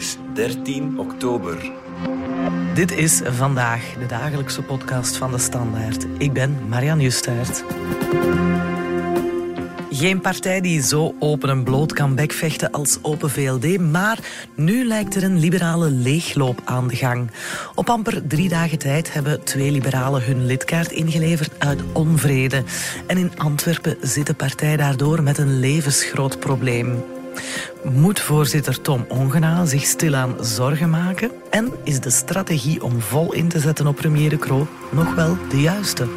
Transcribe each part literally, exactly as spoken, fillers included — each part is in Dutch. is dertien oktober. Dit is Vandaag, de dagelijkse podcast van De Standaard. Ik ben Marjan Justaert. Geen partij die zo open en bloot kan bekvechten als Open V L D, maar nu lijkt er een liberale leegloop aan de gang. Op amper drie dagen tijd hebben twee liberalen hun lidkaart ingeleverd uit onvrede. En in Antwerpen zit de partij daardoor met een levensgroot probleem. Moet voorzitter Tom Ongena zich stilaan zorgen maken? En is de strategie om vol in te zetten op premier De Croo nog wel de juiste?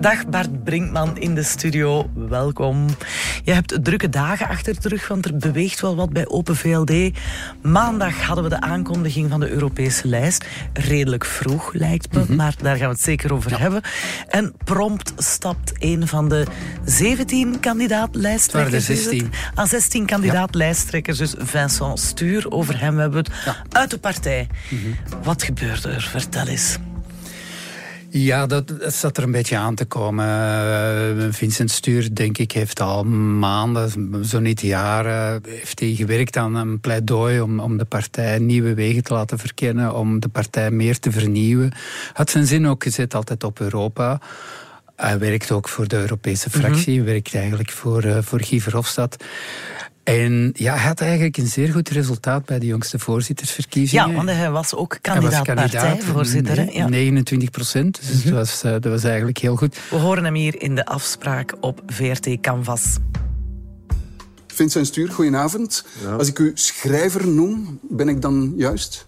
Dag Bart Brinkman in de studio, welkom. Je hebt drukke dagen achter de rug, want er beweegt wel wat bij Open V L D. Maandag hadden we de aankondiging van de Europese lijst. Redelijk vroeg lijkt me, mm-hmm. maar daar gaan we het zeker over ja. hebben. En prompt stapt een van de zeventien kandidaat-lijsttrekkers. Het waren de zestien. Aan zestien kandidaat-lijsttrekkers, dus Vincent Stuur, over hem hebben we het, ja. uit de partij. Mm-hmm. Wat gebeurde er? Vertel eens. Ja, dat, dat zat er een beetje aan te komen. Uh, Vincent Stuur, denk ik, heeft al maanden, zo niet jaren, heeft hij gewerkt aan een pleidooi om, om de partij nieuwe wegen te laten verkennen, om de partij meer te vernieuwen. Had zijn zin ook gezet altijd op Europa. Hij werkt ook voor de Europese fractie, mm-hmm. werkt eigenlijk voor, uh, voor Guy Verhofstadt. En ja, hij had eigenlijk een zeer goed resultaat bij de jongste voorzittersverkiezingen. Ja, want hij was ook kandidaat-partijvoorzitter. Nee, ja. negenentwintig procent, dus mm-hmm. dat was, dat was eigenlijk heel goed. We horen hem hier in de afspraak op V R T Canvas. Vincent Stuur, goedenavond. Ja. Als ik u schrijver noem, ben ik dan juist?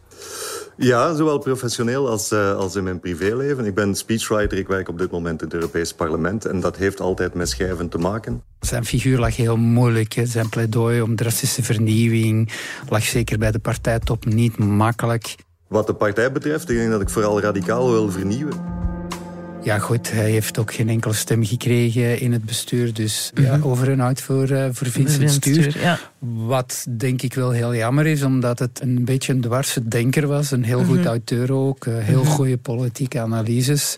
Ja, zowel professioneel als, uh, als in mijn privéleven. Ik ben speechwriter, ik werk op dit moment in het Europees Parlement en dat heeft altijd met schrijven te maken. Zijn figuur lag heel moeilijk. Hè. Zijn pleidooi om drastische vernieuwing lag zeker bij de partijtop niet makkelijk. Wat de partij betreft, ik denk dat ik vooral radicaal wil vernieuwen. Ja goed, hij heeft ook geen enkele stem gekregen in het bestuur. Dus mm-hmm. ja, over en uit voor, uh, voor Vincent Stuur. Ja. Wat denk ik wel heel jammer is, omdat het een beetje een dwarse denker was. Een heel mm-hmm. goed auteur ook. Uh, heel mm-hmm. goede politieke analyses.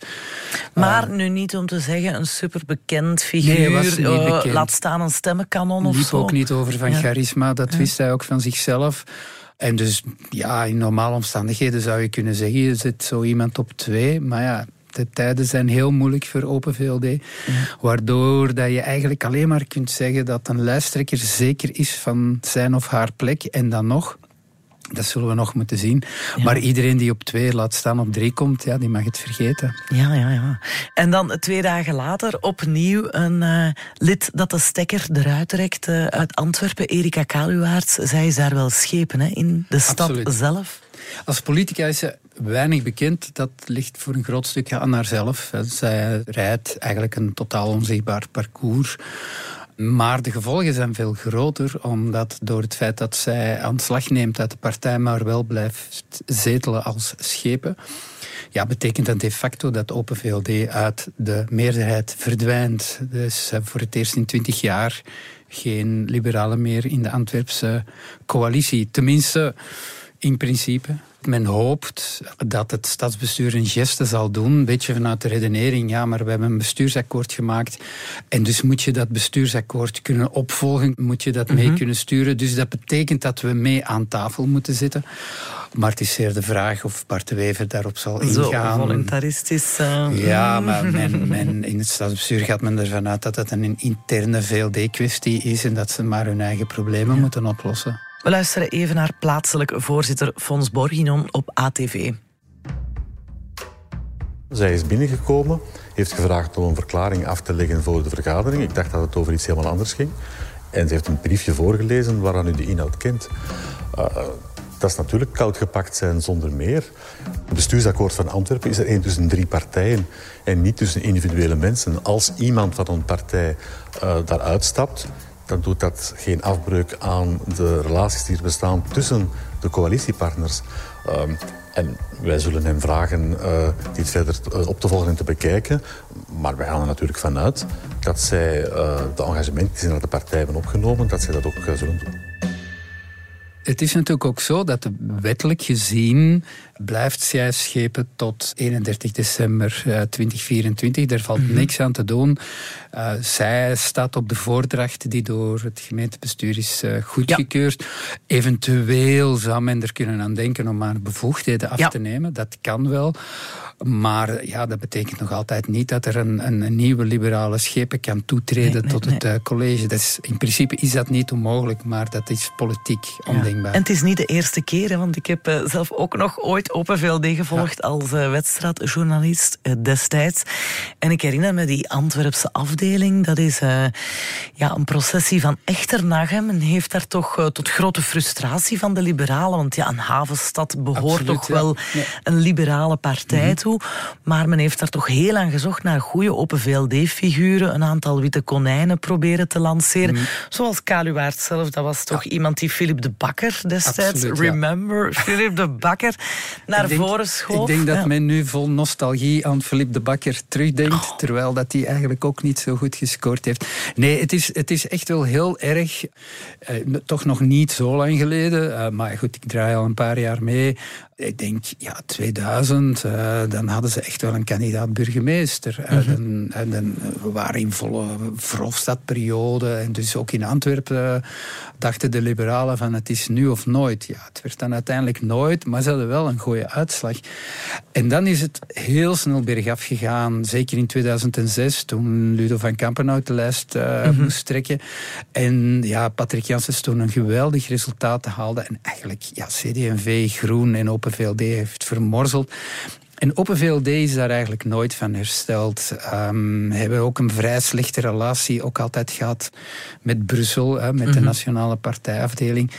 Maar uh, nu niet om te zeggen een superbekend figuur. Nee, was niet bekend. Uh, laat staan een stemmenkanon of liep zo. Liep ook niet over van ja. charisma. Dat ja. wist hij ook van zichzelf. En dus ja, in normale omstandigheden zou je kunnen zeggen, je zet zo iemand op twee. Maar ja... de tijden zijn heel moeilijk voor Open V L D. Ja. Waardoor dat je eigenlijk alleen maar kunt zeggen dat een lijsttrekker zeker is van zijn of haar plek. En dan nog, dat zullen we nog moeten zien. Ja. Maar iedereen die op twee, laat staan op drie komt, ja, die mag het vergeten. Ja, ja, ja. En dan twee dagen later opnieuw een uh, lid dat de stekker eruit trekt uh, uit Antwerpen. Erika Caluwaerts, zij is daar wel schepen hè, in de stad Absoluut. zelf. Als politica is ze weinig bekend. Dat ligt voor een groot stuk aan haarzelf. Zij rijdt eigenlijk een totaal onzichtbaar parcours. Maar de gevolgen zijn veel groter, omdat door het feit dat zij aan de slag neemt uit de partij, maar wel blijft zetelen als schepen, ja, betekent dat de facto dat Open V L D uit de meerderheid verdwijnt. Dus voor het eerst in twintig jaar geen liberalen meer in de Antwerpse coalitie. Tenminste... in principe. Men hoopt dat het stadsbestuur een geste zal doen. Een beetje vanuit de redenering. Ja, maar we hebben een bestuursakkoord gemaakt. En dus moet je dat bestuursakkoord kunnen opvolgen. Moet je dat mee mm-hmm. kunnen sturen. Dus dat betekent dat we mee aan tafel moeten zitten. Maar het is zeer de vraag of Bart de Wever daarop zal ingaan. Zo voluntaristisch. Uh... Ja, maar men, men, in het stadsbestuur gaat men ervan uit dat het een interne V L D-kwestie is. En dat ze maar hun eigen problemen ja. moeten oplossen. We luisteren even naar plaatselijk voorzitter Fons Borginon op A T V. Zij is binnengekomen, heeft gevraagd om een verklaring af te leggen voor de vergadering. Ik dacht dat het over iets helemaal anders ging. En ze heeft een briefje voorgelezen waaraan u de inhoud kent. Uh, dat is natuurlijk koud gepakt zijn zonder meer. Het bestuursakkoord van Antwerpen is er één tussen drie partijen en niet tussen individuele mensen. Als iemand van een partij uh, daaruit stapt... dan doet dat geen afbreuk aan de relaties die er bestaan tussen de coalitiepartners. Um, en wij zullen hem vragen uh, dit verder op te volgen en te bekijken. Maar wij gaan er natuurlijk vanuit dat zij uh, de engagementen die ze naar de partij hebben opgenomen, dat zij dat ook uh, zullen doen. Het is natuurlijk ook zo dat wettelijk gezien blijft zij schepen tot eenendertig december tweeduizend vierentwintig. Daar valt mm-hmm. niks aan te doen. Uh, zij staat op de voordracht die door het gemeentebestuur is uh, goedgekeurd. Ja. Eventueel zou men er kunnen aan denken om haar bevoegdheden af ja. te nemen. Dat kan wel. Maar ja, dat betekent nog altijd niet dat er een, een nieuwe liberale schepen kan toetreden nee, nee, tot nee. het uh, college. Dat is, in principe is dat niet onmogelijk, maar dat is politiek ondenkbaar. Ja. En het is niet de eerste keer, hè, want ik heb uh, zelf ook nog ooit Open V L D gevolgd ja. als uh, wedstrijdjournalist uh, destijds. En ik herinner me die Antwerpse afdeling. Dat is uh, ja, een processie van Echternach. Men heeft daar toch uh, tot grote frustratie van de liberalen, want ja, een havenstad behoort Absoluut, toch ja. wel nee. een liberale partij mm-hmm. toe. Maar men heeft daar toch heel lang gezocht naar goede Open V L D-figuren. Een aantal witte konijnen proberen te lanceren. Mm. Zoals Caluwaerts zelf. Dat was toch ja. iemand die Philippe De Backer destijds... Absoluut, remember ja. Philippe De Backer naar denk, voren schoof. Ik denk dat ja. men nu vol nostalgie aan Philippe De Backer terugdenkt. Oh. Terwijl dat hij eigenlijk ook niet zo goed gescoord heeft. Nee, het is, het is echt wel heel erg... Eh, toch nog niet zo lang geleden. Eh, maar goed, ik draai al een paar jaar mee... Ik denk, ja, tweeduizend, uh, dan hadden ze echt wel een kandidaat-burgemeester. Mm-hmm. En dan waren in volle Verhofstadperiode. En dus ook in Antwerpen uh, dachten de liberalen van het is nu of nooit. Ja, het werd dan uiteindelijk nooit, maar ze hadden wel een goede uitslag. En dan is het heel snel bergaf gegaan. Zeker in tweeduizend zes, toen Ludo van Kampen uit de lijst uh, mm-hmm. moest trekken. En ja, Patrick Janssens toen een geweldig resultaat haalde. En eigenlijk, ja, C D en V, Groen en Open V L D heeft vermorzeld. En Open V L D is daar eigenlijk nooit van hersteld. Um, hebben ook een vrij slechte relatie ook altijd gehad met Brussel, hè, met mm-hmm. de nationale partijafdeling.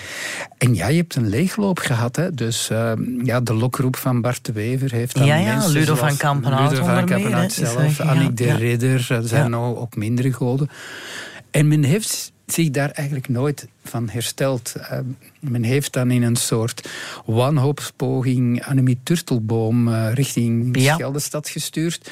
En ja, je hebt een leegloop gehad. Hè. Dus um, ja, de lokroep van Bart de Wever heeft dan ja, ja, mensen Ludo van Kampen Ludo van Kampen zelf, ja, Annick de ja. Ridder, er zijn ja. ook, ook minder goden. En men heeft zich daar eigenlijk nooit van hersteld. Uh, men heeft dan in een soort wanhoopspoging Annemie Turtelboom uh, richting ja. Scheldestad gestuurd.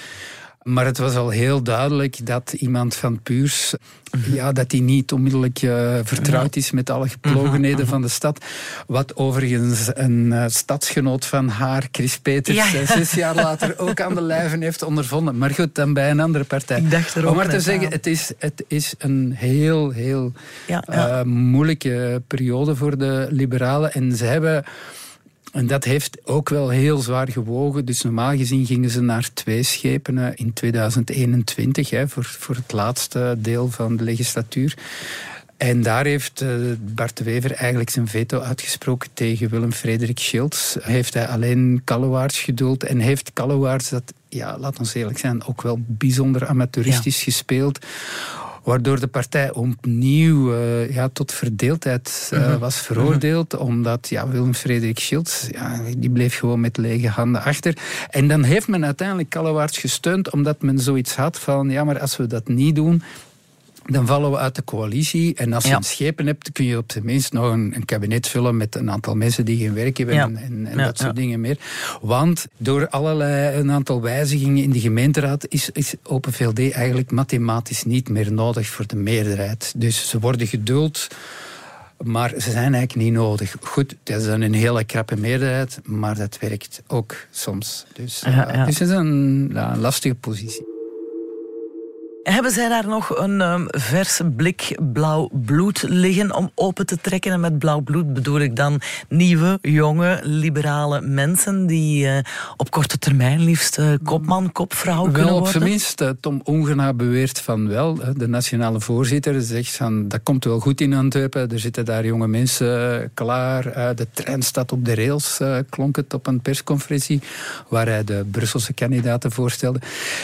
Maar het was al heel duidelijk dat iemand van Puurs... Mm-hmm. Ja, dat hij niet onmiddellijk uh, vertrouwd is met alle geplogenheden mm-hmm. van de stad. Wat overigens een uh, stadsgenoot van haar, Chris Peters, ja. uh, zes jaar later ook aan de lijven heeft ondervonden. Maar goed, dan bij een andere partij. Ik dacht er ook Om maar te zeggen, het is, het is een heel, heel ja, ja. Uh, moeilijke periode voor de liberalen. En ze hebben... En dat heeft ook wel heel zwaar gewogen. Dus normaal gezien gingen ze naar twee schepen in tweeduizend eenentwintig, hè, voor, voor het laatste deel van de legislatuur. En daar heeft Bart de Wever eigenlijk zijn veto uitgesproken tegen Willem-Frederik Schiltz. Heeft hij alleen Caluwaerts geduld en heeft Caluwaerts dat, ja, laat ons eerlijk zijn, ook wel bijzonder amateuristisch ja. gespeeld. Waardoor de partij opnieuw uh, ja, tot verdeeldheid uh, was veroordeeld. Omdat ja, Willem-Frederik Schiltz, ja, die bleef gewoon met lege handen achter. En dan heeft men uiteindelijk Caluwaerts gesteund. Omdat men zoiets had van, ja, maar als we dat niet doen... Dan vallen we uit de coalitie. En als je ja. een schepen hebt, kun je op zijn minst nog een, een kabinet vullen met een aantal mensen die geen werk hebben ja. en, en, en ja, dat soort ja. dingen meer. Want door allerlei een aantal wijzigingen in de gemeenteraad is, is Open V L D eigenlijk mathematisch niet meer nodig voor de meerderheid. Dus ze worden geduld, maar ze zijn eigenlijk niet nodig. Goed, dat is dan een hele krappe meerderheid, maar dat werkt ook soms. Dus, uh, ja, ja. dus het is een, ja, een lastige positie. Hebben zij daar nog een um, vers blik blauw bloed liggen om open te trekken? En met blauw bloed bedoel ik dan nieuwe, jonge, liberale mensen die uh, op korte termijn liefst uh, kopman, kopvrouw wel, kunnen worden? Wel, op zijn minst. Uh, Tom Ongena beweert van wel. De nationale voorzitter zegt van dat komt wel goed in Antwerpen. Er zitten daar jonge mensen klaar. Uh, de trein staat op de rails, uh, klonk het op een persconferentie waar hij de Brusselse kandidaten voorstelde.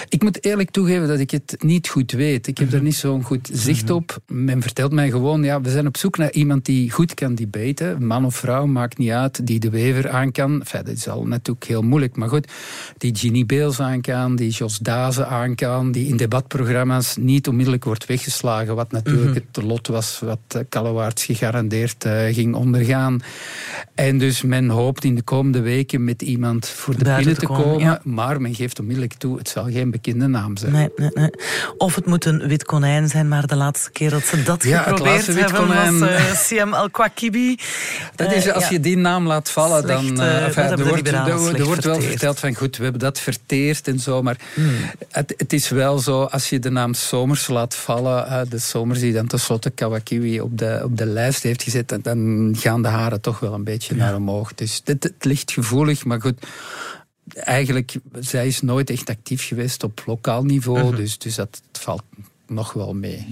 Ik moet eerlijk toegeven dat ik het niet goed goed weet. Ik heb daar niet zo'n goed zicht op. Men vertelt mij gewoon, ja, we zijn op zoek naar iemand die goed kan debaten. Man of vrouw, maakt niet uit. Die de Wever aan kan. Enfin, dat is al natuurlijk heel moeilijk, maar goed. Die Ginny Beels aan kan, die Jos Daze aan kan, die in debatprogramma's niet onmiddellijk wordt weggeslagen, wat natuurlijk mm-hmm. het lot was wat Caluwaerts gegarandeerd uh, ging ondergaan. En dus men hoopt in de komende weken met iemand voor de binnen te komen, komen ja. maar men geeft onmiddellijk toe, het zal geen bekende naam zijn. Nee, nee, nee. Of het moet een wit konijn zijn, maar de laatste keer dat ze dat ja, geprobeerd hebben konijn... was uh, Siam Al-Kwakibi. Dat is, als uh, je ja. die naam laat vallen, slecht, dan... Uh, enfin, er wordt, de, de wordt wel verteld van, goed, we hebben dat verteerd en zo, maar hmm. het, het is wel zo, als je de naam Somers laat vallen, uh, de Somers die dan tenslotte Kawakiwi op de, op de lijst heeft gezet, dan, dan gaan de haren toch wel een beetje ja. naar omhoog. Dus dit, het ligt gevoelig, maar goed... Eigenlijk, zij is nooit echt actief geweest op lokaal niveau, uh-huh. dus, dus dat valt nog wel mee.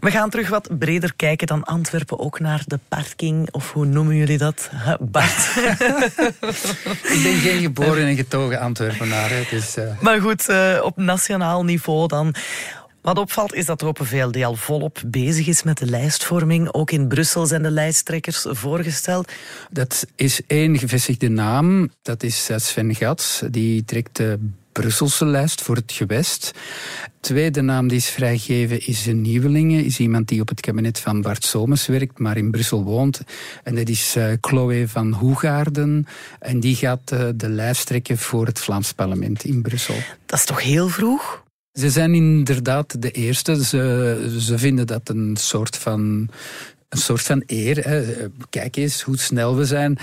We gaan terug wat breder kijken dan Antwerpen, ook naar de parking, of hoe noemen jullie dat, Bart? Ik ben geen geboren en getogen Antwerpenaar. Hè, dus, uh... Maar goed, uh, op nationaal niveau dan... Wat opvalt is dat de Open V L D al volop bezig is met de lijstvorming. Ook in Brussel zijn de lijsttrekkers voorgesteld. Dat is één gevestigde naam. Dat is Sven Gats. Die trekt de Brusselse lijst voor het gewest. Tweede naam die is vrijgegeven is een nieuwelingen. Is iemand die op het kabinet van Bart Somers werkt, maar in Brussel woont. En dat is uh, Chloe van Hoegaarden. En die gaat uh, de lijst trekken voor het Vlaams parlement in Brussel. Dat is toch heel vroeg? Ze zijn inderdaad de eerste. Ze, ze vinden dat een soort van, een soort van eer. Hè. Kijk eens hoe snel we zijn.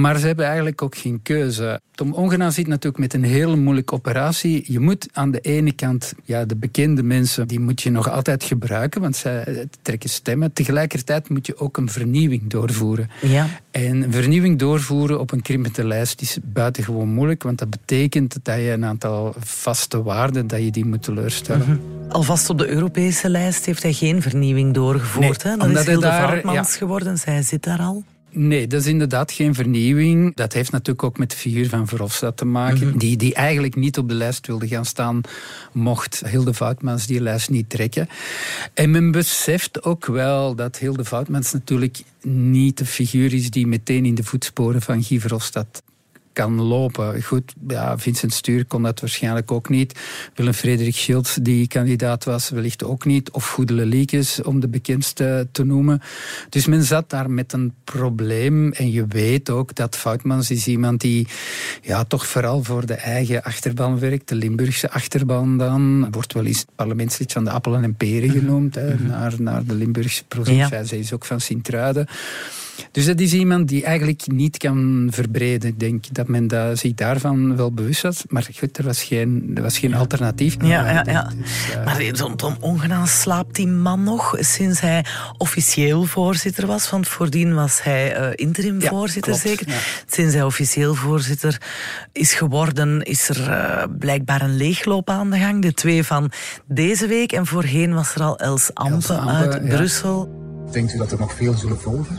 Maar ze hebben eigenlijk ook geen keuze. Tom Ongena zit natuurlijk met een hele moeilijke operatie. Je moet aan de ene kant ja, de bekende mensen, die moet je nog altijd gebruiken, want zij trekken stemmen. Tegelijkertijd moet je ook een vernieuwing doorvoeren. Ja. En een vernieuwing doorvoeren op een krimpende lijst is buitengewoon moeilijk, want dat betekent dat je een aantal vaste waarden, dat je die moet teleurstellen. Mm-hmm. Alvast op de Europese lijst heeft hij geen vernieuwing doorgevoerd. Nee, hè? Dat is Hilde Vautmans ja. geworden, zij zit daar al. Nee, dat is inderdaad geen vernieuwing. Dat heeft natuurlijk ook met de figuur van Verhofstadt te maken, mm-hmm. die, die eigenlijk niet op de lijst wilde gaan staan, mocht Hilde Vautmans die lijst niet trekken. En men beseft ook wel dat Hilde Vautmans natuurlijk niet de figuur is die meteen in de voetsporen van Guy Verhofstadt kan lopen. Goed, ja, Vincent Stuur kon dat waarschijnlijk ook niet. Willem-Frederik Schiltz, die kandidaat was, wellicht ook niet. Of Goedele Liekens, om de bekendste te noemen. Dus men zat daar met een probleem. En je weet ook dat Vautmans is iemand die ja, toch vooral voor de eigen achterban werkt. De Limburgse achterban dan. Wordt wel eens parlementslid van de appelen en peren genoemd. Mm-hmm. Hè, naar, naar de Limburgse provincie. Ja. Zij is ook van Sint-Truiden. Dus dat is iemand die eigenlijk niet kan verbreden. Ik denk dat men dat, zich daarvan wel bewust was. Maar goed, er was geen, er was geen ja. alternatief. Ja, ja, ja. Dus, uh... Maar zo'n Tom Ongena, slaapt die man nog sinds hij officieel voorzitter was? Want voordien was hij uh, interim ja, voorzitter, klopt, zeker? Ja. Sinds hij officieel voorzitter is geworden, is er uh, blijkbaar een leegloop aan de gang. De twee van deze week. En voorheen was er al Els Ampe, Els Ampe uit ja. Brussel. Denkt u dat er nog veel zullen volgen?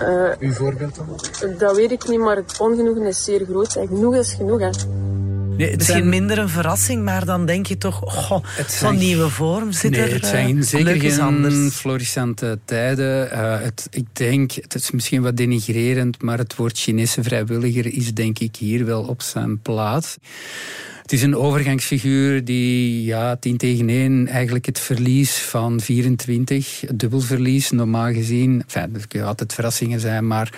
Uh, Uw voorbeeld dan? Dat weet ik niet, maar het ongenoegen is zeer groot. En genoeg is genoeg, hè. Nee, het misschien zijn... minder een verrassing, maar dan denk je toch... Goh, het zijn... zo'n nieuwe vorm zit nee, er... Het zijn uh, zeker geen anders. Florissante tijden. Uh, het, ik denk, het is misschien wat denigrerend, maar het woord Chinese vrijwilliger is denk ik hier wel op zijn plaats. Het is een overgangsfiguur die ja, tien tegen één eigenlijk het verlies van vierentwintig, het dubbelverlies normaal gezien. Enfin, er kunnen altijd verrassingen zijn, maar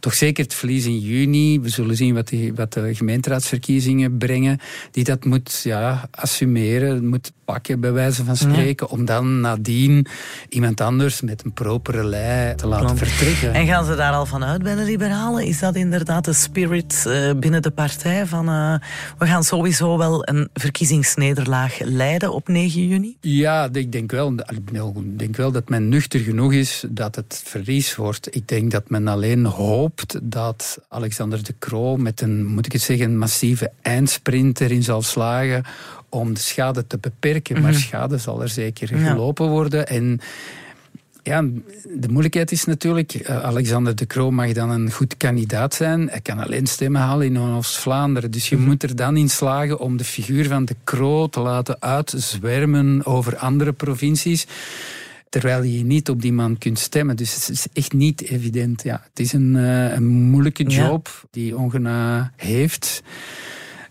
toch zeker het verlies in juni. We zullen zien wat, die, wat de gemeenteraadsverkiezingen brengen. Die dat moet ja, assumeren, moet pakken bij wijze van spreken. Nee. Om dan nadien iemand anders met een propere lei te laten Klopt. vertrekken. En gaan ze daar al van uit bij de liberalen? Is dat inderdaad de spirit uh, binnen de partij? Van uh, we gaan sowieso wel een verkiezingsnederlaag leiden op negen juni? Ja, ik denk wel, ik denk wel dat men nuchter genoeg is dat het verlies wordt. Ik denk dat men alleen hoopt dat Alexander De Croo met een, moet ik het zeggen, massieve eindsprint erin zal slagen om de schade te beperken. Mm-hmm. Maar schade zal er zeker ja. gelopen worden. En ja, de moeilijkheid is natuurlijk, uh, Alexander De Croo mag dan een goed kandidaat zijn. Hij kan alleen stemmen halen in Oost-Vlaanderen. Dus je mm-hmm. moet er dan in slagen om de figuur van De Croo te laten uitzwermen over andere provincies, terwijl je niet op die man kunt stemmen. Dus het is echt niet evident. Ja, het is een, uh, een moeilijke job ja. die Ongena heeft.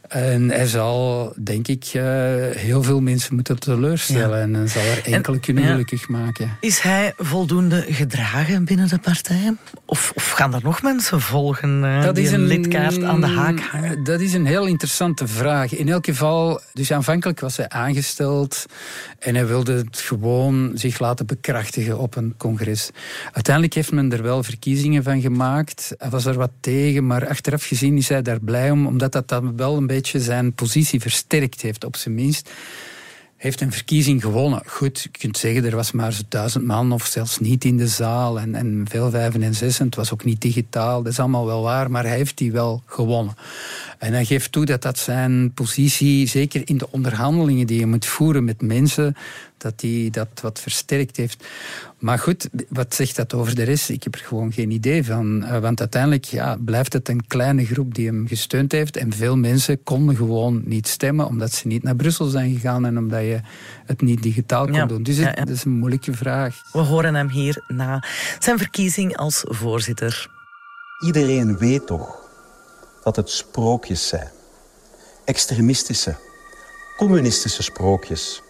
En hij zal, denk ik, uh, heel veel mensen moeten teleurstellen. Ja. En hij zal er enkele en, kunnen ja, gelukkig maken. Is hij voldoende gedragen binnen de partij? Of, of gaan er nog mensen volgen uh, dat die is een, een lidkaart aan de haak hangen? Dat is een heel interessante vraag. In elk geval, dus aanvankelijk was hij aangesteld. En hij wilde het gewoon zich laten bekrachtigen op een congres. Uiteindelijk heeft men er wel verkiezingen van gemaakt. Hij was er wat tegen, maar achteraf gezien is hij daar blij om. Omdat dat dan wel een beetje zijn positie versterkt heeft, op zijn minst. Heeft een verkiezing gewonnen. Goed, je kunt zeggen, er was maar duizend man of zelfs niet in de zaal en, en veel vijven en zes en het was ook niet digitaal, dat is allemaal wel waar, maar hij heeft die wel gewonnen. En hij geeft toe dat dat zijn positie, zeker in de onderhandelingen die je moet voeren met mensen, dat hij dat wat versterkt heeft. Maar goed, wat zegt dat over de rest? Ik heb er gewoon geen idee van. Want uiteindelijk ja, blijft het een kleine groep die hem gesteund heeft. En veel mensen konden gewoon niet stemmen, omdat ze niet naar Brussel zijn gegaan en omdat je het niet digitaal kon ja, doen. Dus het ja, ja. is een moeilijke vraag. We horen hem hier na zijn verkiezing als voorzitter. Iedereen weet toch dat het sprookjes zijn. Extremistische, communistische sprookjes.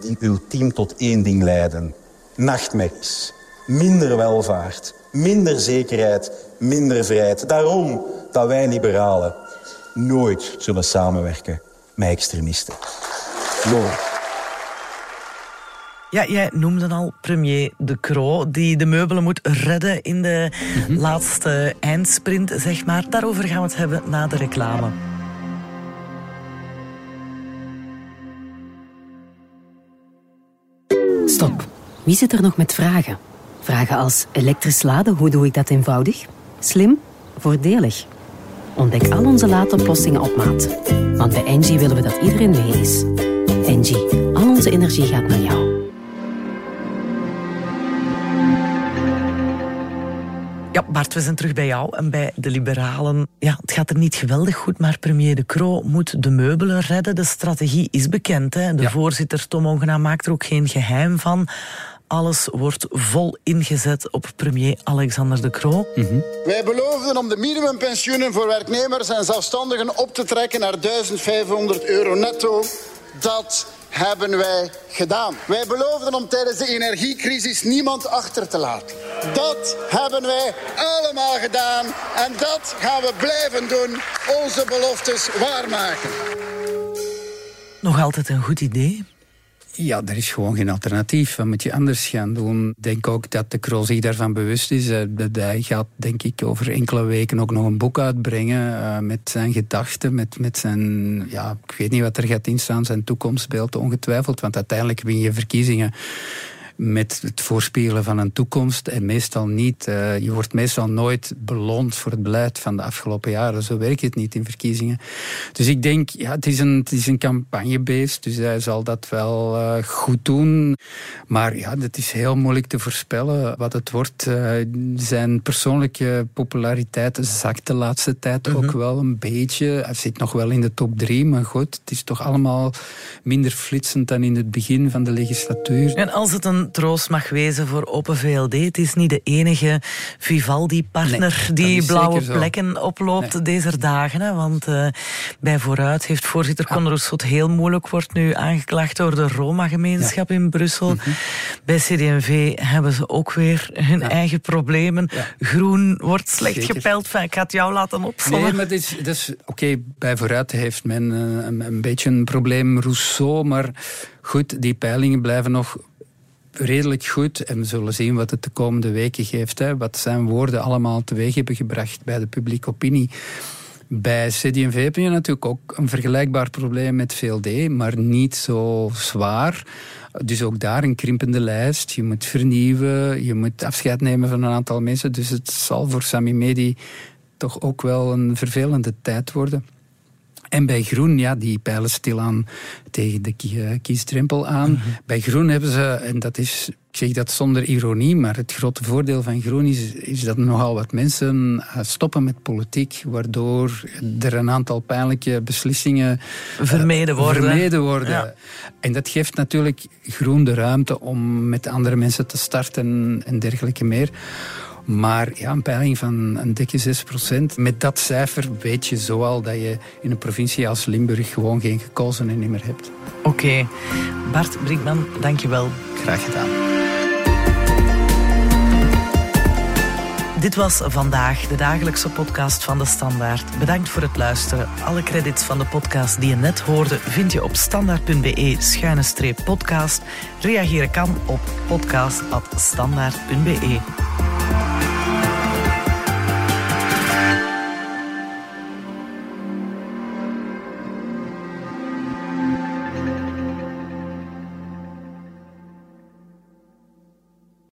Die ultiem tot één ding leiden. Nachtmerries, minder welvaart, minder zekerheid, minder vrijheid. Daarom dat wij liberalen nooit zullen samenwerken met extremisten. Nooit. Ja, jij noemde al premier De Croo, die de meubelen moet redden in de mm-hmm. laatste eindsprint, zeg maar. Daarover gaan we het hebben na de reclame. Stop. Wie zit er nog met vragen? Vragen als elektrisch laden, hoe doe ik dat eenvoudig? Slim, voordelig. Ontdek al onze laadoplossingen op maat. Want bij Engie willen we dat iedereen mee is. Engie, al onze energie gaat naar jou. Ja, Bart, we zijn terug bij jou en bij de liberalen. Ja, het gaat er niet geweldig goed, maar premier De Croo moet de meubelen redden. De strategie is bekend, hè? De ja. voorzitter Tom Ongena maakt er ook geen geheim van. Alles wordt vol ingezet op premier Alexander De Croo. Mm-hmm. Wij beloofden om de minimumpensioenen voor werknemers en zelfstandigen op te trekken naar duizend vijfhonderd euro netto. Dat hebben wij gedaan. Wij beloofden om tijdens de energiecrisis niemand achter te laten. Dat hebben wij allemaal gedaan. En dat gaan we blijven doen. Onze beloftes waarmaken. Nog altijd een goed idee. Ja, er is gewoon geen alternatief. Wat moet je anders gaan doen? Ik denk ook dat De Croo zich daarvan bewust is. Hij gaat, denk ik, over enkele weken ook nog een boek uitbrengen uh, met zijn gedachten, met, met zijn... Ja, ik weet niet wat er gaat instaan, zijn toekomstbeeld ongetwijfeld. Want uiteindelijk win je verkiezingen met het voorspiegelen van een toekomst en meestal niet. Uh, je wordt meestal nooit beloond voor het beleid van de afgelopen jaren. Zo werkt het niet in verkiezingen. Dus ik denk, ja, het is een, het is een campagnebeest, dus hij zal dat wel uh, goed doen. Maar ja, dat is heel moeilijk te voorspellen wat het wordt. Uh, zijn persoonlijke populariteit zakt de laatste tijd mm-hmm. ook wel een beetje. Hij zit nog wel in de top drie, maar goed, het is toch allemaal minder flitsend dan in het begin van de legislatuur. En als het een troost mag wezen voor Open V L D. Het is niet de enige Vivaldi-partner nee, die blauwe plekken oploopt nee. deze dagen. Hè? Want uh, bij Vooruit heeft voorzitter ah. Conner Rousseau het heel moeilijk, wordt nu aangeklaagd door de Roma-gemeenschap ja. in Brussel. Mm-hmm. Bij C D en V hebben ze ook weer hun ja. eigen problemen. Ja. Groen wordt slecht Zeker. gepeild. Enfin, ik ga het jou laten opslaan. Nee, maar dit is, is oké, okay, bij Vooruit heeft men uh, een, een beetje een probleem Rousseau, maar goed, die peilingen blijven nog redelijk goed en we zullen zien wat het de komende weken geeft. Hè. Wat zijn woorden allemaal teweeg hebben gebracht bij de publieke opinie. Bij C D en V heb je natuurlijk ook een vergelijkbaar probleem met V L D, maar niet zo zwaar. Dus ook daar een krimpende lijst. Je moet vernieuwen, je moet afscheid nemen van een aantal mensen. Dus het zal voor Sami Mehdi toch ook wel een vervelende tijd worden. En bij Groen, ja, die peilen stilaan tegen de kiesdrempel aan. Mm-hmm. Bij Groen hebben ze, en dat is, ik zeg dat zonder ironie, maar het grote voordeel van Groen is, is dat nogal wat mensen stoppen met politiek, waardoor er een aantal pijnlijke beslissingen vermeden worden. Vermeden worden. Ja. En dat geeft natuurlijk Groen de ruimte om met andere mensen te starten en dergelijke meer. Maar ja, een peiling van een dikke zes procent. Met dat cijfer weet je zo al dat je in een provincie als Limburg gewoon geen gekozenen meer hebt. Oké. Okay. Bart Brinkman, dankjewel. Graag gedaan. Dit was Vandaag, de dagelijkse podcast van De Standaard. Bedankt voor het luisteren. Alle credits van de podcast die je net hoorde vind je op standaard punt be slash podcast. Reageren kan op podcast punt standaard punt be.